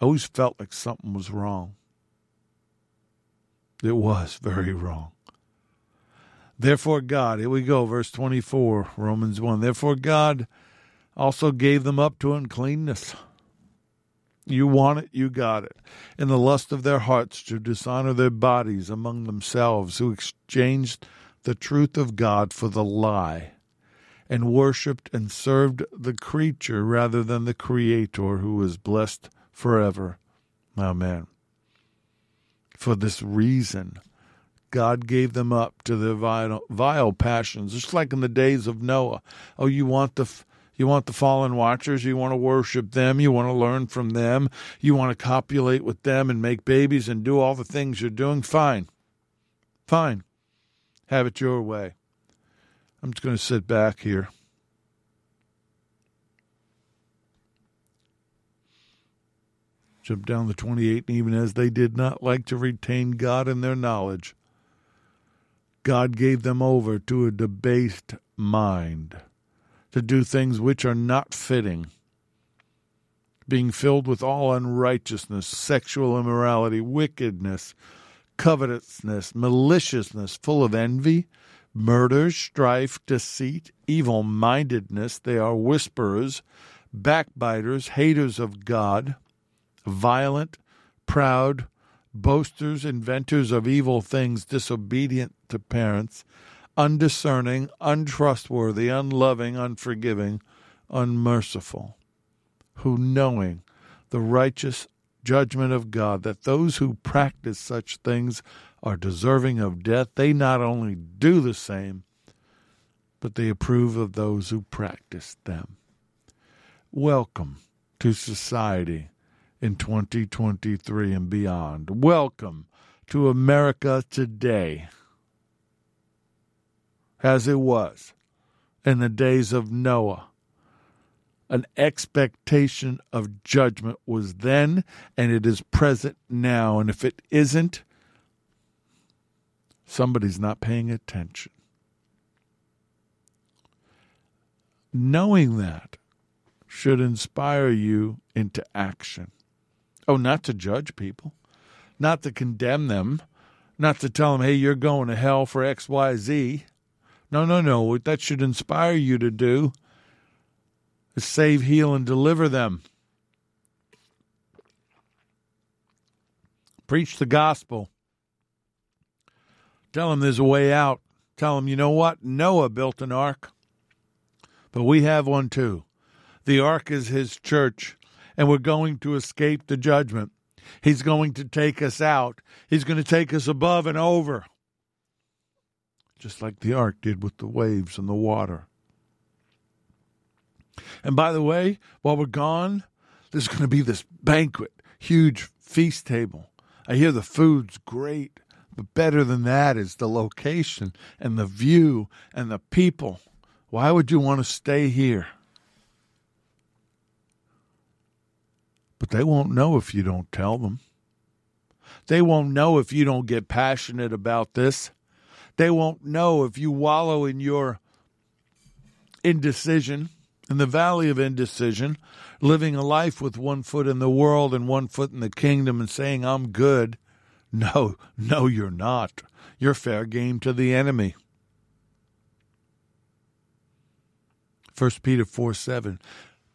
I always felt like something was wrong. It was very wrong. Therefore God, here we go, verse twenty-four, Romans one, therefore God also gave them up to uncleanness. You want it, you got it. In the lust of their hearts to dishonor their bodies among themselves, who exchanged the truth of God for the lie, and worshipped and served the creature rather than the Creator, who is blessed forever. Amen. For this reason, God gave them up to their vile, vile passions, just like in the days of Noah. Oh, you want the... F- You want the fallen watchers, you want to worship them, you want to learn from them, you want to copulate with them and make babies and do all the things you're doing, fine. Fine. Have it your way. I'm just going to sit back here. Jump down to twenty-eight, and even as they did not like to retain God in their knowledge, God gave them over to a debased mind, to do things which are not fitting, being filled with all unrighteousness, sexual immorality, wickedness, covetousness, maliciousness, full of envy, murder, strife, deceit, evil-mindedness. They are whisperers, backbiters, haters of God, violent, proud, boasters, inventors of evil things, disobedient to parents, undiscerning, untrustworthy, unloving, unforgiving, unmerciful, who knowing the righteous judgment of God, that those who practice such things are deserving of death, they not only do the same, but they approve of those who practice them. Welcome to society in twenty twenty-three and beyond. Welcome to America today, as it was in the days of Noah. An expectation of judgment was then, and it is present now. And if it isn't, somebody's not paying attention. Knowing that should inspire you into action. Oh, not to judge people, not to condemn them, not to tell them, hey, you're going to hell for X, Y, Z. No, no, no. What that should inspire you to do is save, heal, and deliver them. Preach the gospel. Tell them there's a way out. Tell them, you know what? Noah built an ark, but we have one too. The ark is his church, and we're going to escape the judgment. He's going to take us out. He's going to take us above and over, just like the ark did with the waves and the water. And by the way, while we're gone, there's going to be this banquet, huge feast table. I hear the food's great, but better than that is the location and the view and the people. Why would you want to stay here? But they won't know if you don't tell them. They won't know if you don't get passionate about this. They won't know if you wallow in your indecision. In the valley of indecision, living a life with one foot in the world and one foot in the kingdom and saying, I'm good. No, no, you're not. You're fair game to the enemy. First Peter four seven,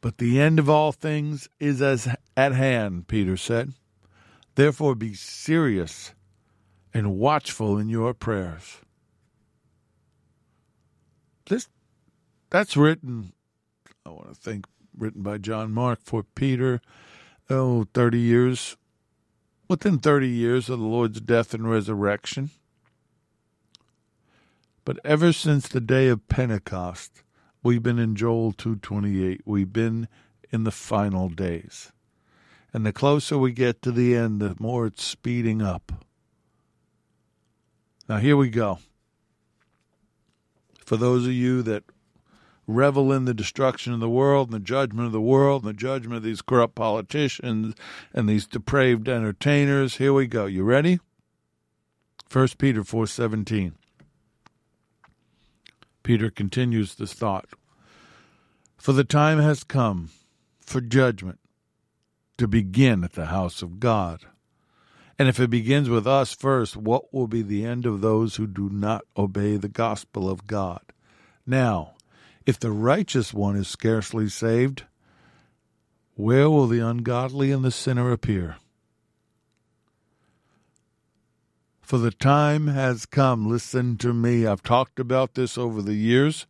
but the end of all things is as at hand, Peter said. Therefore be serious and watchful in your prayers. This, that's written... I want to think, written by John Mark for Peter, oh, thirty years, within thirty years of the Lord's death and resurrection. But ever since the day of Pentecost, we've been in Joel two twenty-eight. We've been in the final days. And the closer we get to the end, the more it's speeding up. Now, here we go. For those of you that revel in the destruction of the world and the judgment of the world and the judgment of these corrupt politicians and these depraved entertainers. Here we go. You ready? First Peter four seventeen. Peter continues this thought. For the time has come for judgment to begin at the house of God. And if it begins with us first, what will be the end of those who do not obey the gospel of God? Now, if the righteous one is scarcely saved, where will the ungodly and the sinner appear? For the time has come. Listen to me. I've talked about this over the years,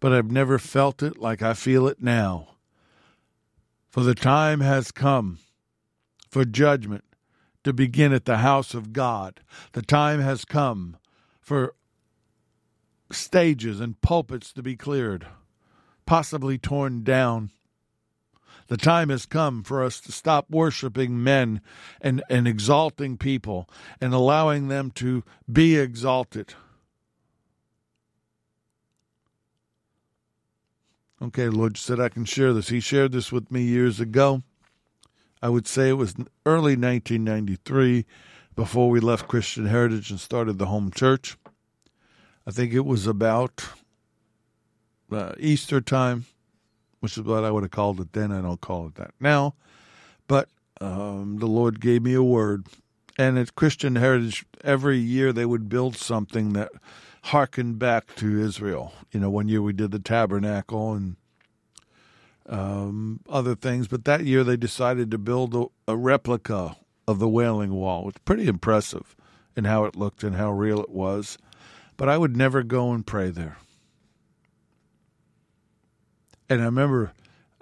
but I've never felt it like I feel it now. For the time has come for judgment to begin at the house of God. The time has come for stages and pulpits to be cleared, possibly torn down. The time has come for us to stop worshiping men and, and exalting people and allowing them to be exalted. Okay, Lord said I can share this. He shared this with me years ago. I would say it was early nineteen ninety-three before we left Christian Heritage and started the home church. I think it was about uh, Easter time, which is what I would have called it then. I don't call it that now. But um, the Lord gave me a word. And at Christian Heritage, every year they would build something that harkened back to Israel. You know, one year we did the tabernacle and um, other things. But that year they decided to build a, a replica of the Wailing Wall. It's pretty impressive in how it looked and how real it was. But I would never go and pray there. And I remember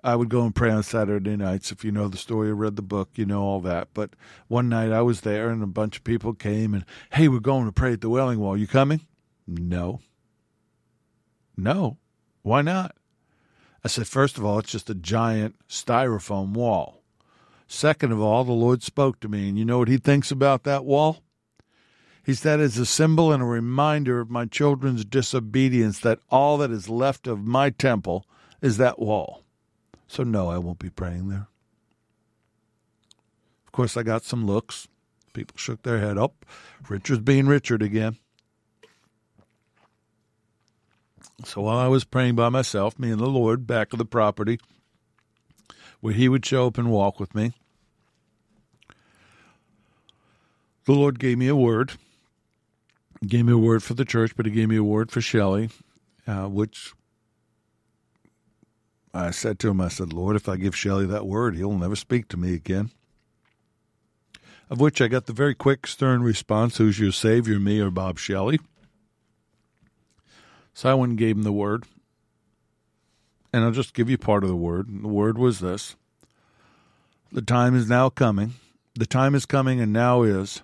I would go and pray on Saturday nights. If you know the story or read the book, you know all that. But one night I was there and a bunch of people came and, hey, we're going to pray at the Wailing Wall. You coming? No. No. Why not? I said, first of all, it's just a giant styrofoam wall. Second of all, the Lord spoke to me. And you know what he thinks about that wall? He said, it's a symbol and a reminder of my children's disobedience that all that is left of my temple is that wall. So no, I won't be praying there. Of course, I got some looks. People shook their head up. Oh, Richard's being Richard again. So while I was praying by myself, me and the Lord, back of the property, where he would show up and walk with me, the Lord gave me a word. He gave me a word for the church, but he gave me a word for Shelley, uh, which I said to him, I said, Lord, if I give Shelley that word, he'll never speak to me again. Of which I got the very quick, stern response, who's your savior, me or Bob Shelley? So I went and gave him the word, and I'll just give you part of the word. And the word was this: the time is now coming. The time is coming and now is,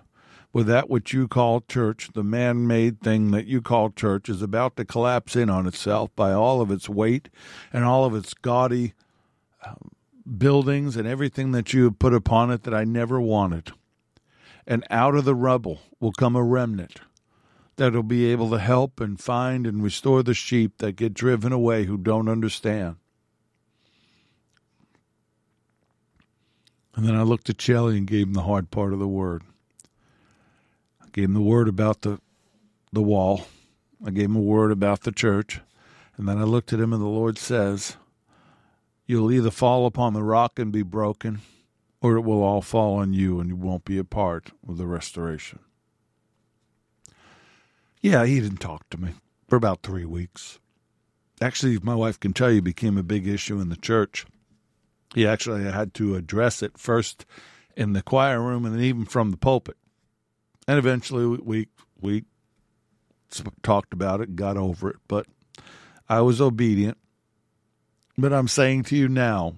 where that which you call church, the man-made thing that you call church, is about to collapse in on itself by all of its weight and all of its gaudy buildings and everything that you have put upon it that I never wanted. And out of the rubble will come a remnant that will be able to help and find and restore the sheep that get driven away who don't understand. And then I looked at Shelley and gave him the hard part of the word. I gave him the word about the the wall. I gave him a word about the church. And then I looked at him and the Lord says, you'll either fall upon the rock and be broken, or it will all fall on you and you won't be a part of the restoration. Yeah, he didn't talk to me for about three weeks. Actually, my wife can tell you, it became a big issue in the church. He actually had to address it first in the choir room and then even from the pulpit. And eventually we we talked about it and got over it. But I was obedient. But I'm saying to you now,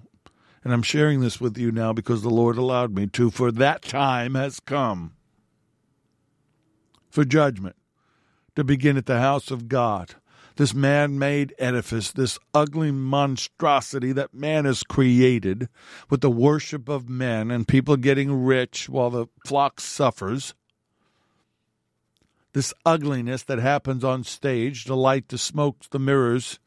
and I'm sharing this with you now because the Lord allowed me to, for that time has come for judgment to begin at the house of God. This man-made edifice, this ugly monstrosity that man has created with the worship of men and people getting rich while the flock suffers. This ugliness that happens on stage, the light, the smoke, the mirrors,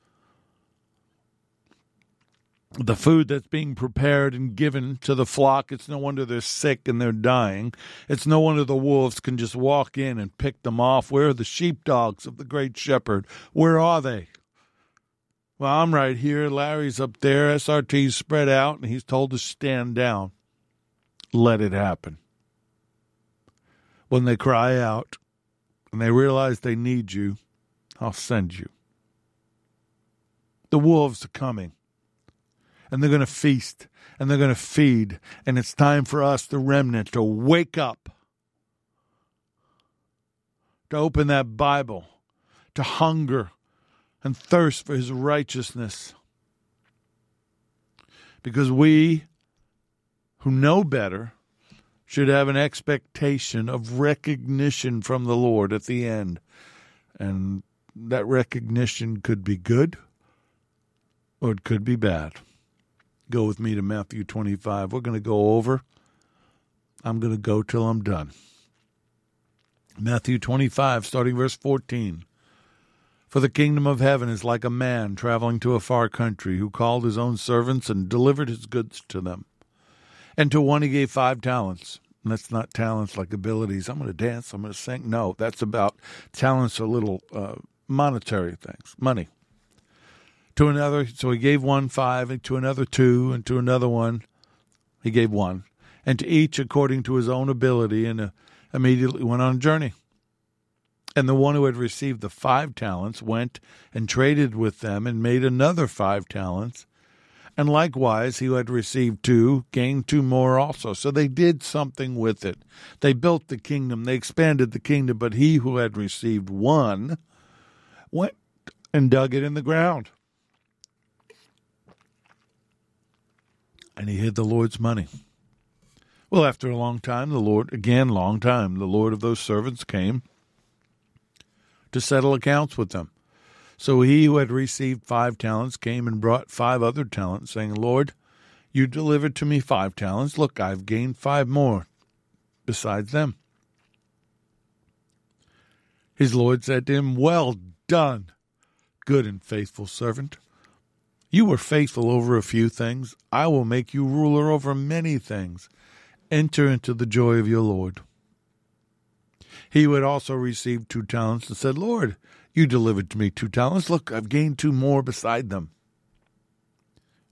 the food that's being prepared and given to the flock. It's no wonder they're sick and they're dying. It's no wonder the wolves can just walk in and pick them off. Where are the sheepdogs of the great shepherd? Where are they? Well, I'm right here. Larry's up there. S R T's spread out, and he's told to stand down. Let it happen. When they cry out and they realize they need you, I'll send you. The wolves are coming. And they're going to feast, and they're going to feed, and it's time for us, the remnant, to wake up, to open that Bible, to hunger and thirst for his righteousness. Because we, who know better, should have an expectation of recognition from the Lord at the end. And that recognition could be good, or it could be bad. Go with me to Matthew twenty-five. We're going to go over. I'm going to go till I'm done. Matthew twenty-five, starting verse fourteen. For the kingdom of heaven is like a man traveling to a far country, who called his own servants and delivered his goods to them. And to one he gave five talents. And that's not talents like abilities. I'm going to dance, I'm going to sing. No, that's about talents or little uh, monetary things, money. To another, so he gave one five, and to another two, and to another one, he gave one. And to each according to his own ability, and uh, immediately went on a journey. And the one who had received the five talents went and traded with them and made another five talents. And likewise, he who had received two gained two more also. So they did something with it. They built the kingdom. They expanded the kingdom. But he who had received one went and dug it in the ground. And he hid the Lord's money. Well, after a long time, the Lord, again, long time, the Lord of those servants came to settle accounts with them. So he who had received five talents came and brought five other talents, saying, Lord, You delivered to me five talents. Look, I've gained five more besides them. His Lord said to him, Well done, good and faithful servant. You were faithful over a few things. I will make you ruler over many things. Enter into the joy of your Lord. He would also receive two talents and said, Lord, you delivered to me two talents. Look, I've gained two more beside them.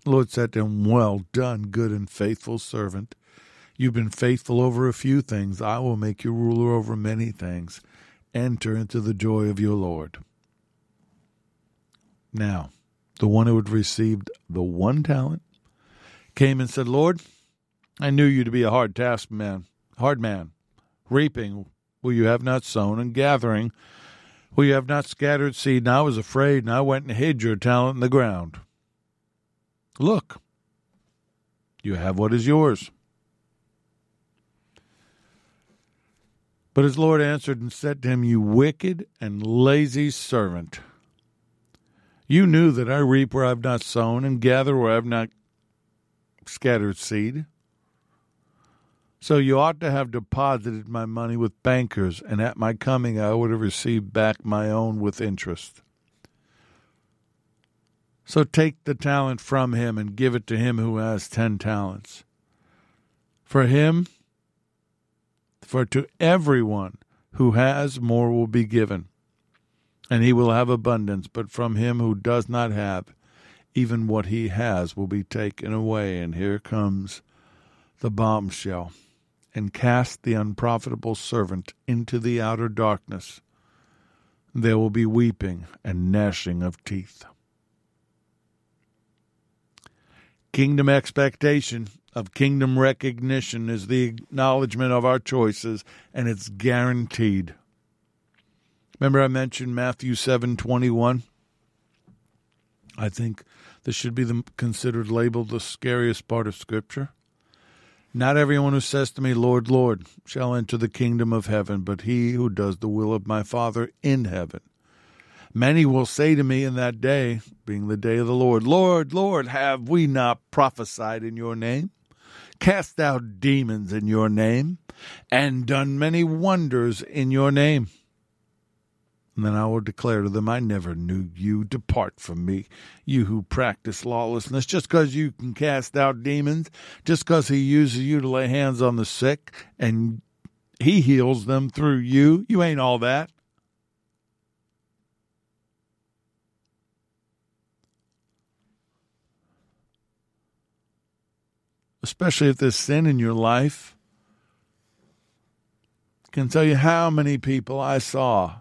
The Lord said to him, Well done, good and faithful servant. You've been faithful over a few things. I will make you ruler over many things. Enter into the joy of your Lord. Now, the one who had received the one talent came and said, Lord, I knew you to be a hard taskman, hard man, reaping where you have not sown and gathering where you have not scattered seed, and I was afraid, and I went and hid your talent in the ground. Look, you have what is yours. But his Lord answered and said to him, You wicked and lazy servant, you knew that I reap where I have not sown and gather where I have not scattered seed. So you ought to have deposited my money with bankers, and at my coming I would have received back my own with interest. So take the talent from him and give it to him who has ten talents. For him, for to everyone who has, more will be given, and he will have abundance. But from him who does not have, even what he has will be taken away. And here comes the bombshell. And cast the unprofitable servant into the outer darkness. There will be weeping and gnashing of teeth. Kingdom expectation of kingdom recognition is the acknowledgement of our choices, and it's guaranteed. Remember I mentioned Matthew seven twenty-one? I think this should be the, considered labeled the scariest part of Scripture. Not everyone who says to me, Lord, Lord, shall enter the kingdom of heaven, but he who does the will of my Father in heaven. Many will say to me in that day, being the day of the Lord, Lord, Lord, have we not prophesied in your name, cast out demons in your name, and done many wonders in your name? And then I will declare to them, I never knew you. Depart from me, you who practice lawlessness. Just because you can cast out demons, just because he uses you to lay hands on the sick and he heals them through you, you ain't all that. Especially if there's sin in your life. I can tell you how many people I saw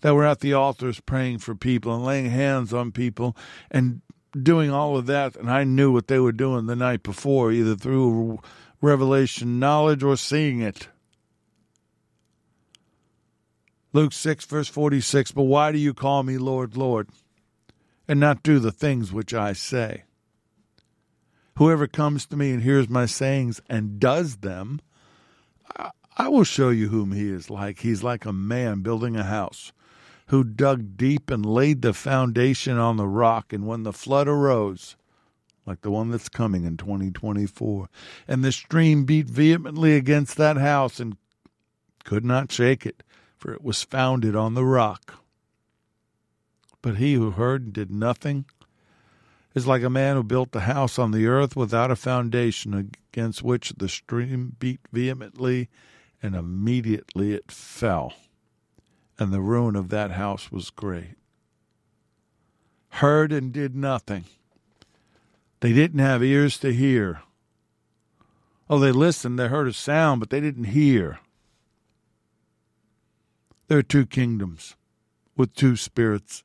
that were at the altars praying for people and laying hands on people and doing all of that. And I knew what they were doing the night before, either through revelation knowledge or seeing it. Luke six, verse forty-six, But why do you call me Lord, Lord, and not do the things which I say? Whoever comes to me and hears my sayings and does them, I will show you whom he is like. He's like a man building a house, who dug deep and laid the foundation on the rock, and when the flood arose, like the one that's coming in twenty twenty-four, and the stream beat vehemently against that house and could not shake it, for it was founded on the rock. But he who heard and did nothing is like a man who built a house on the earth without a foundation, against which the stream beat vehemently, and immediately it fell. And the ruin of that house was great. Heard and did nothing. They didn't have ears to hear. Oh, they listened, they heard a sound, but they didn't hear. There are two kingdoms with two spirits,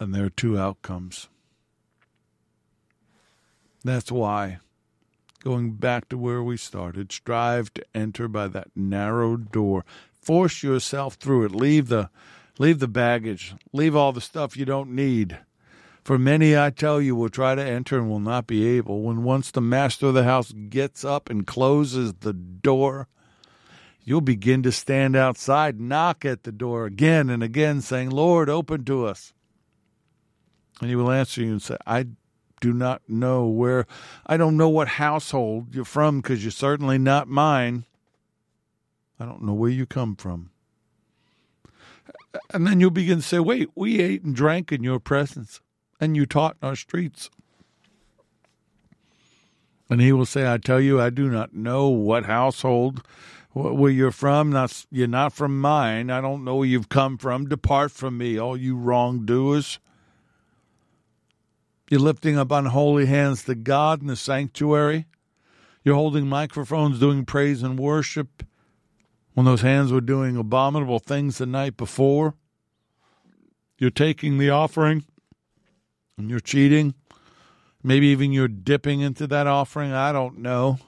and there are two outcomes. That's why, going back to where we started, strive to enter by that narrow door. Force yourself through it. Leave the leave the baggage. Leave all the stuff you don't need. For many, I tell you, will try to enter and will not be able. When once the master of the house gets up and closes the door, you'll begin to stand outside, knock at the door again and again, saying, Lord, open to us. And he will answer you and say, I do not know where. I don't know what household you're from, because you're certainly not mine. I don't know where you come from. And then you'll begin to say, wait, we ate and drank in your presence, and you taught in our streets. And he will say, I tell you, I do not know what household, where you're from. Not, you're not from mine. I don't know where you've come from. Depart from me, all you wrongdoers. You're lifting up unholy hands to God in the sanctuary. You're holding microphones, doing praise and worship, when those hands were doing abominable things the night before. You're taking the offering, and you're cheating. Maybe even you're dipping into that offering. I don't know.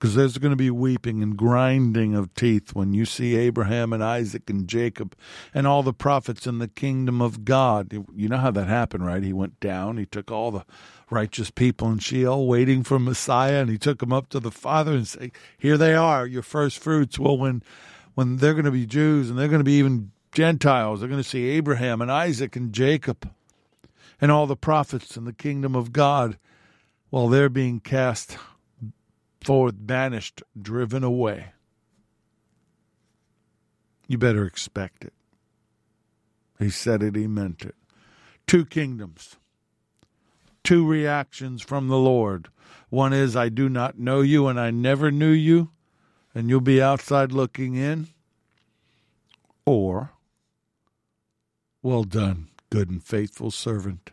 Because there's going to be weeping and grinding of teeth when you see Abraham and Isaac and Jacob and all the prophets in the kingdom of God. You know how that happened, right? He went down. He took all the righteous people in Sheol waiting for Messiah, and he took them up to the Father and said, here they are, your first fruits. Well, when, when they're going to be Jews, and they're going to be even Gentiles, they're going to see Abraham and Isaac and Jacob and all the prophets in the kingdom of God while they're being cast forth, banished, driven away. You better expect it. He said it, he meant it. Two kingdoms, two reactions from the Lord. One is, I do not know you, and I never knew you, and you'll be outside looking in. Or, well done, good and faithful servant.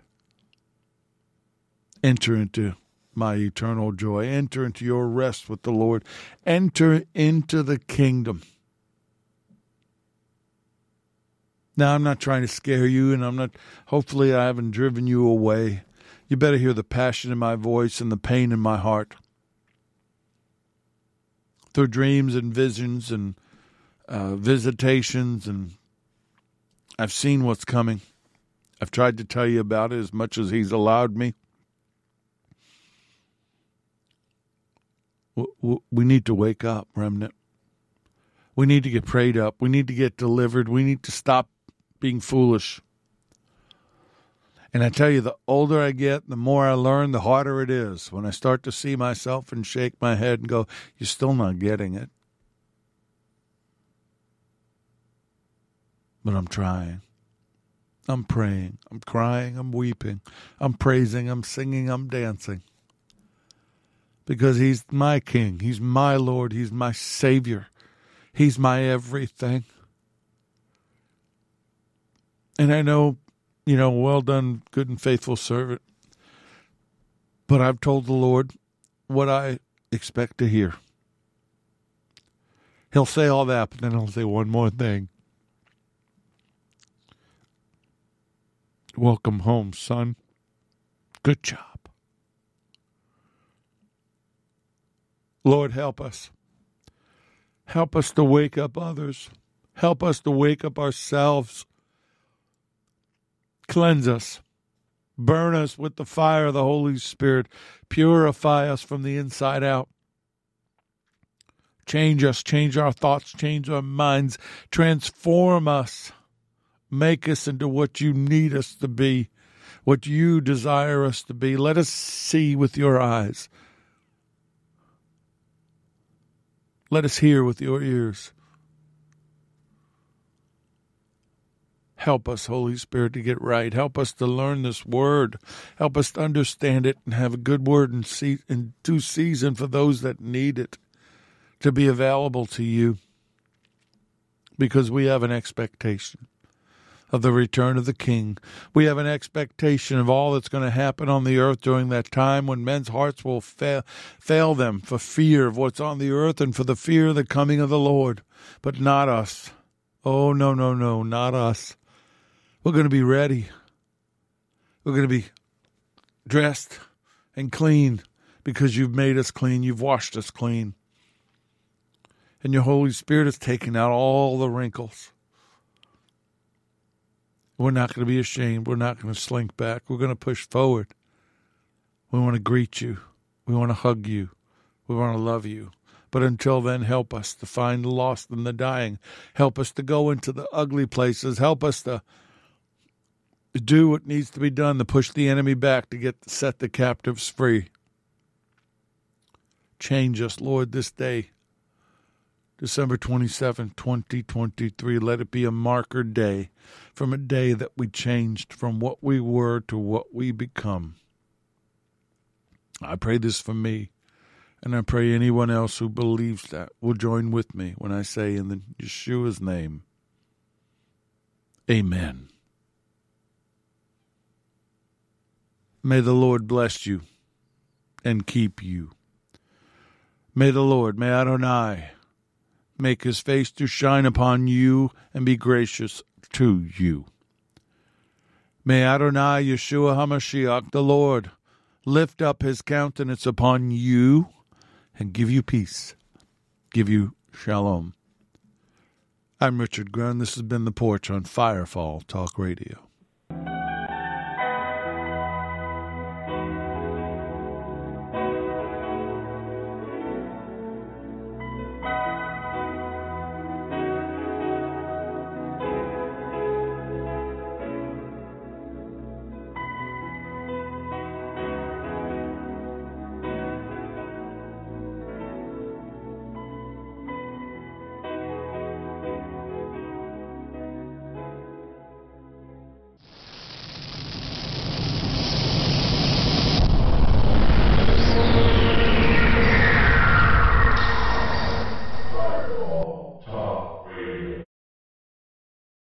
Enter into my eternal joy. Enter into your rest with the Lord. Enter into the kingdom. Now, I'm not trying to scare you, and I'm not, hopefully I haven't driven you away. You better hear the passion in my voice and the pain in my heart. Through dreams and visions and uh, visitations, and I've seen what's coming. I've tried to tell you about it as much as he's allowed me. We need to wake up, remnant. We need to get prayed up. We need to get delivered. We need to stop being foolish. And I tell you, the older I get, the more I learn, the harder it is. When I start to see myself and shake my head and go, you're still not getting it. But I'm trying. I'm praying. I'm crying. I'm weeping. I'm praising. I'm singing. I'm dancing. Because he's my king, he's my Lord, he's my Savior, he's my everything. And I know, you know, well done, good and faithful servant. But I've told the Lord what I expect to hear. He'll say all that, but then he'll say one more thing. Welcome home, son. Good job. Lord, help us. Help us to wake up others. Help us to wake up ourselves. Cleanse us. Burn us with the fire of the Holy Spirit. Purify us from the inside out. Change us. Change our thoughts. Change our minds. Transform us. Make us into what you need us to be, what you desire us to be. Let us see with your eyes. Let us hear with your ears. Help us, Holy Spirit, to get right. Help us to learn this word. Help us to understand it and have a good word in, se- in due season for those that need it to be available to you, because we have an expectation of the return of the King. We have an expectation of all that's going to happen on the earth during that time when men's hearts will fail, fail them for fear of what's on the earth and for the fear of the coming of the Lord. But not us. Oh, no, no, no, not us. We're going to be ready. We're going to be dressed and clean because you've made us clean. You've washed us clean. And your Holy Spirit has taken out all the wrinkles. We're not going to be ashamed. We're not going to slink back. We're going to push forward. We want to greet you. We want to hug you. We want to love you. But until then, help us to find the lost and the dying. Help us to go into the ugly places. Help us to do what needs to be done to push the enemy back, to get to set the captives free. Change us, Lord, this day, December twenty-seventh, twenty twenty-three. Let it be a marker day, from a day that we changed from what we were to what we become. I pray this for me, and I pray anyone else who believes that will join with me when I say in the Yeshua's name, amen. May the Lord bless you and keep you. May the Lord, may Adonai, make his face to shine upon you and be gracious to you. May Adonai, Yeshua HaMashiach, the Lord, lift up his countenance upon you and give you peace, give you shalom. I'm Richard Grun. This has been The Porch on Firefall Talk Radio.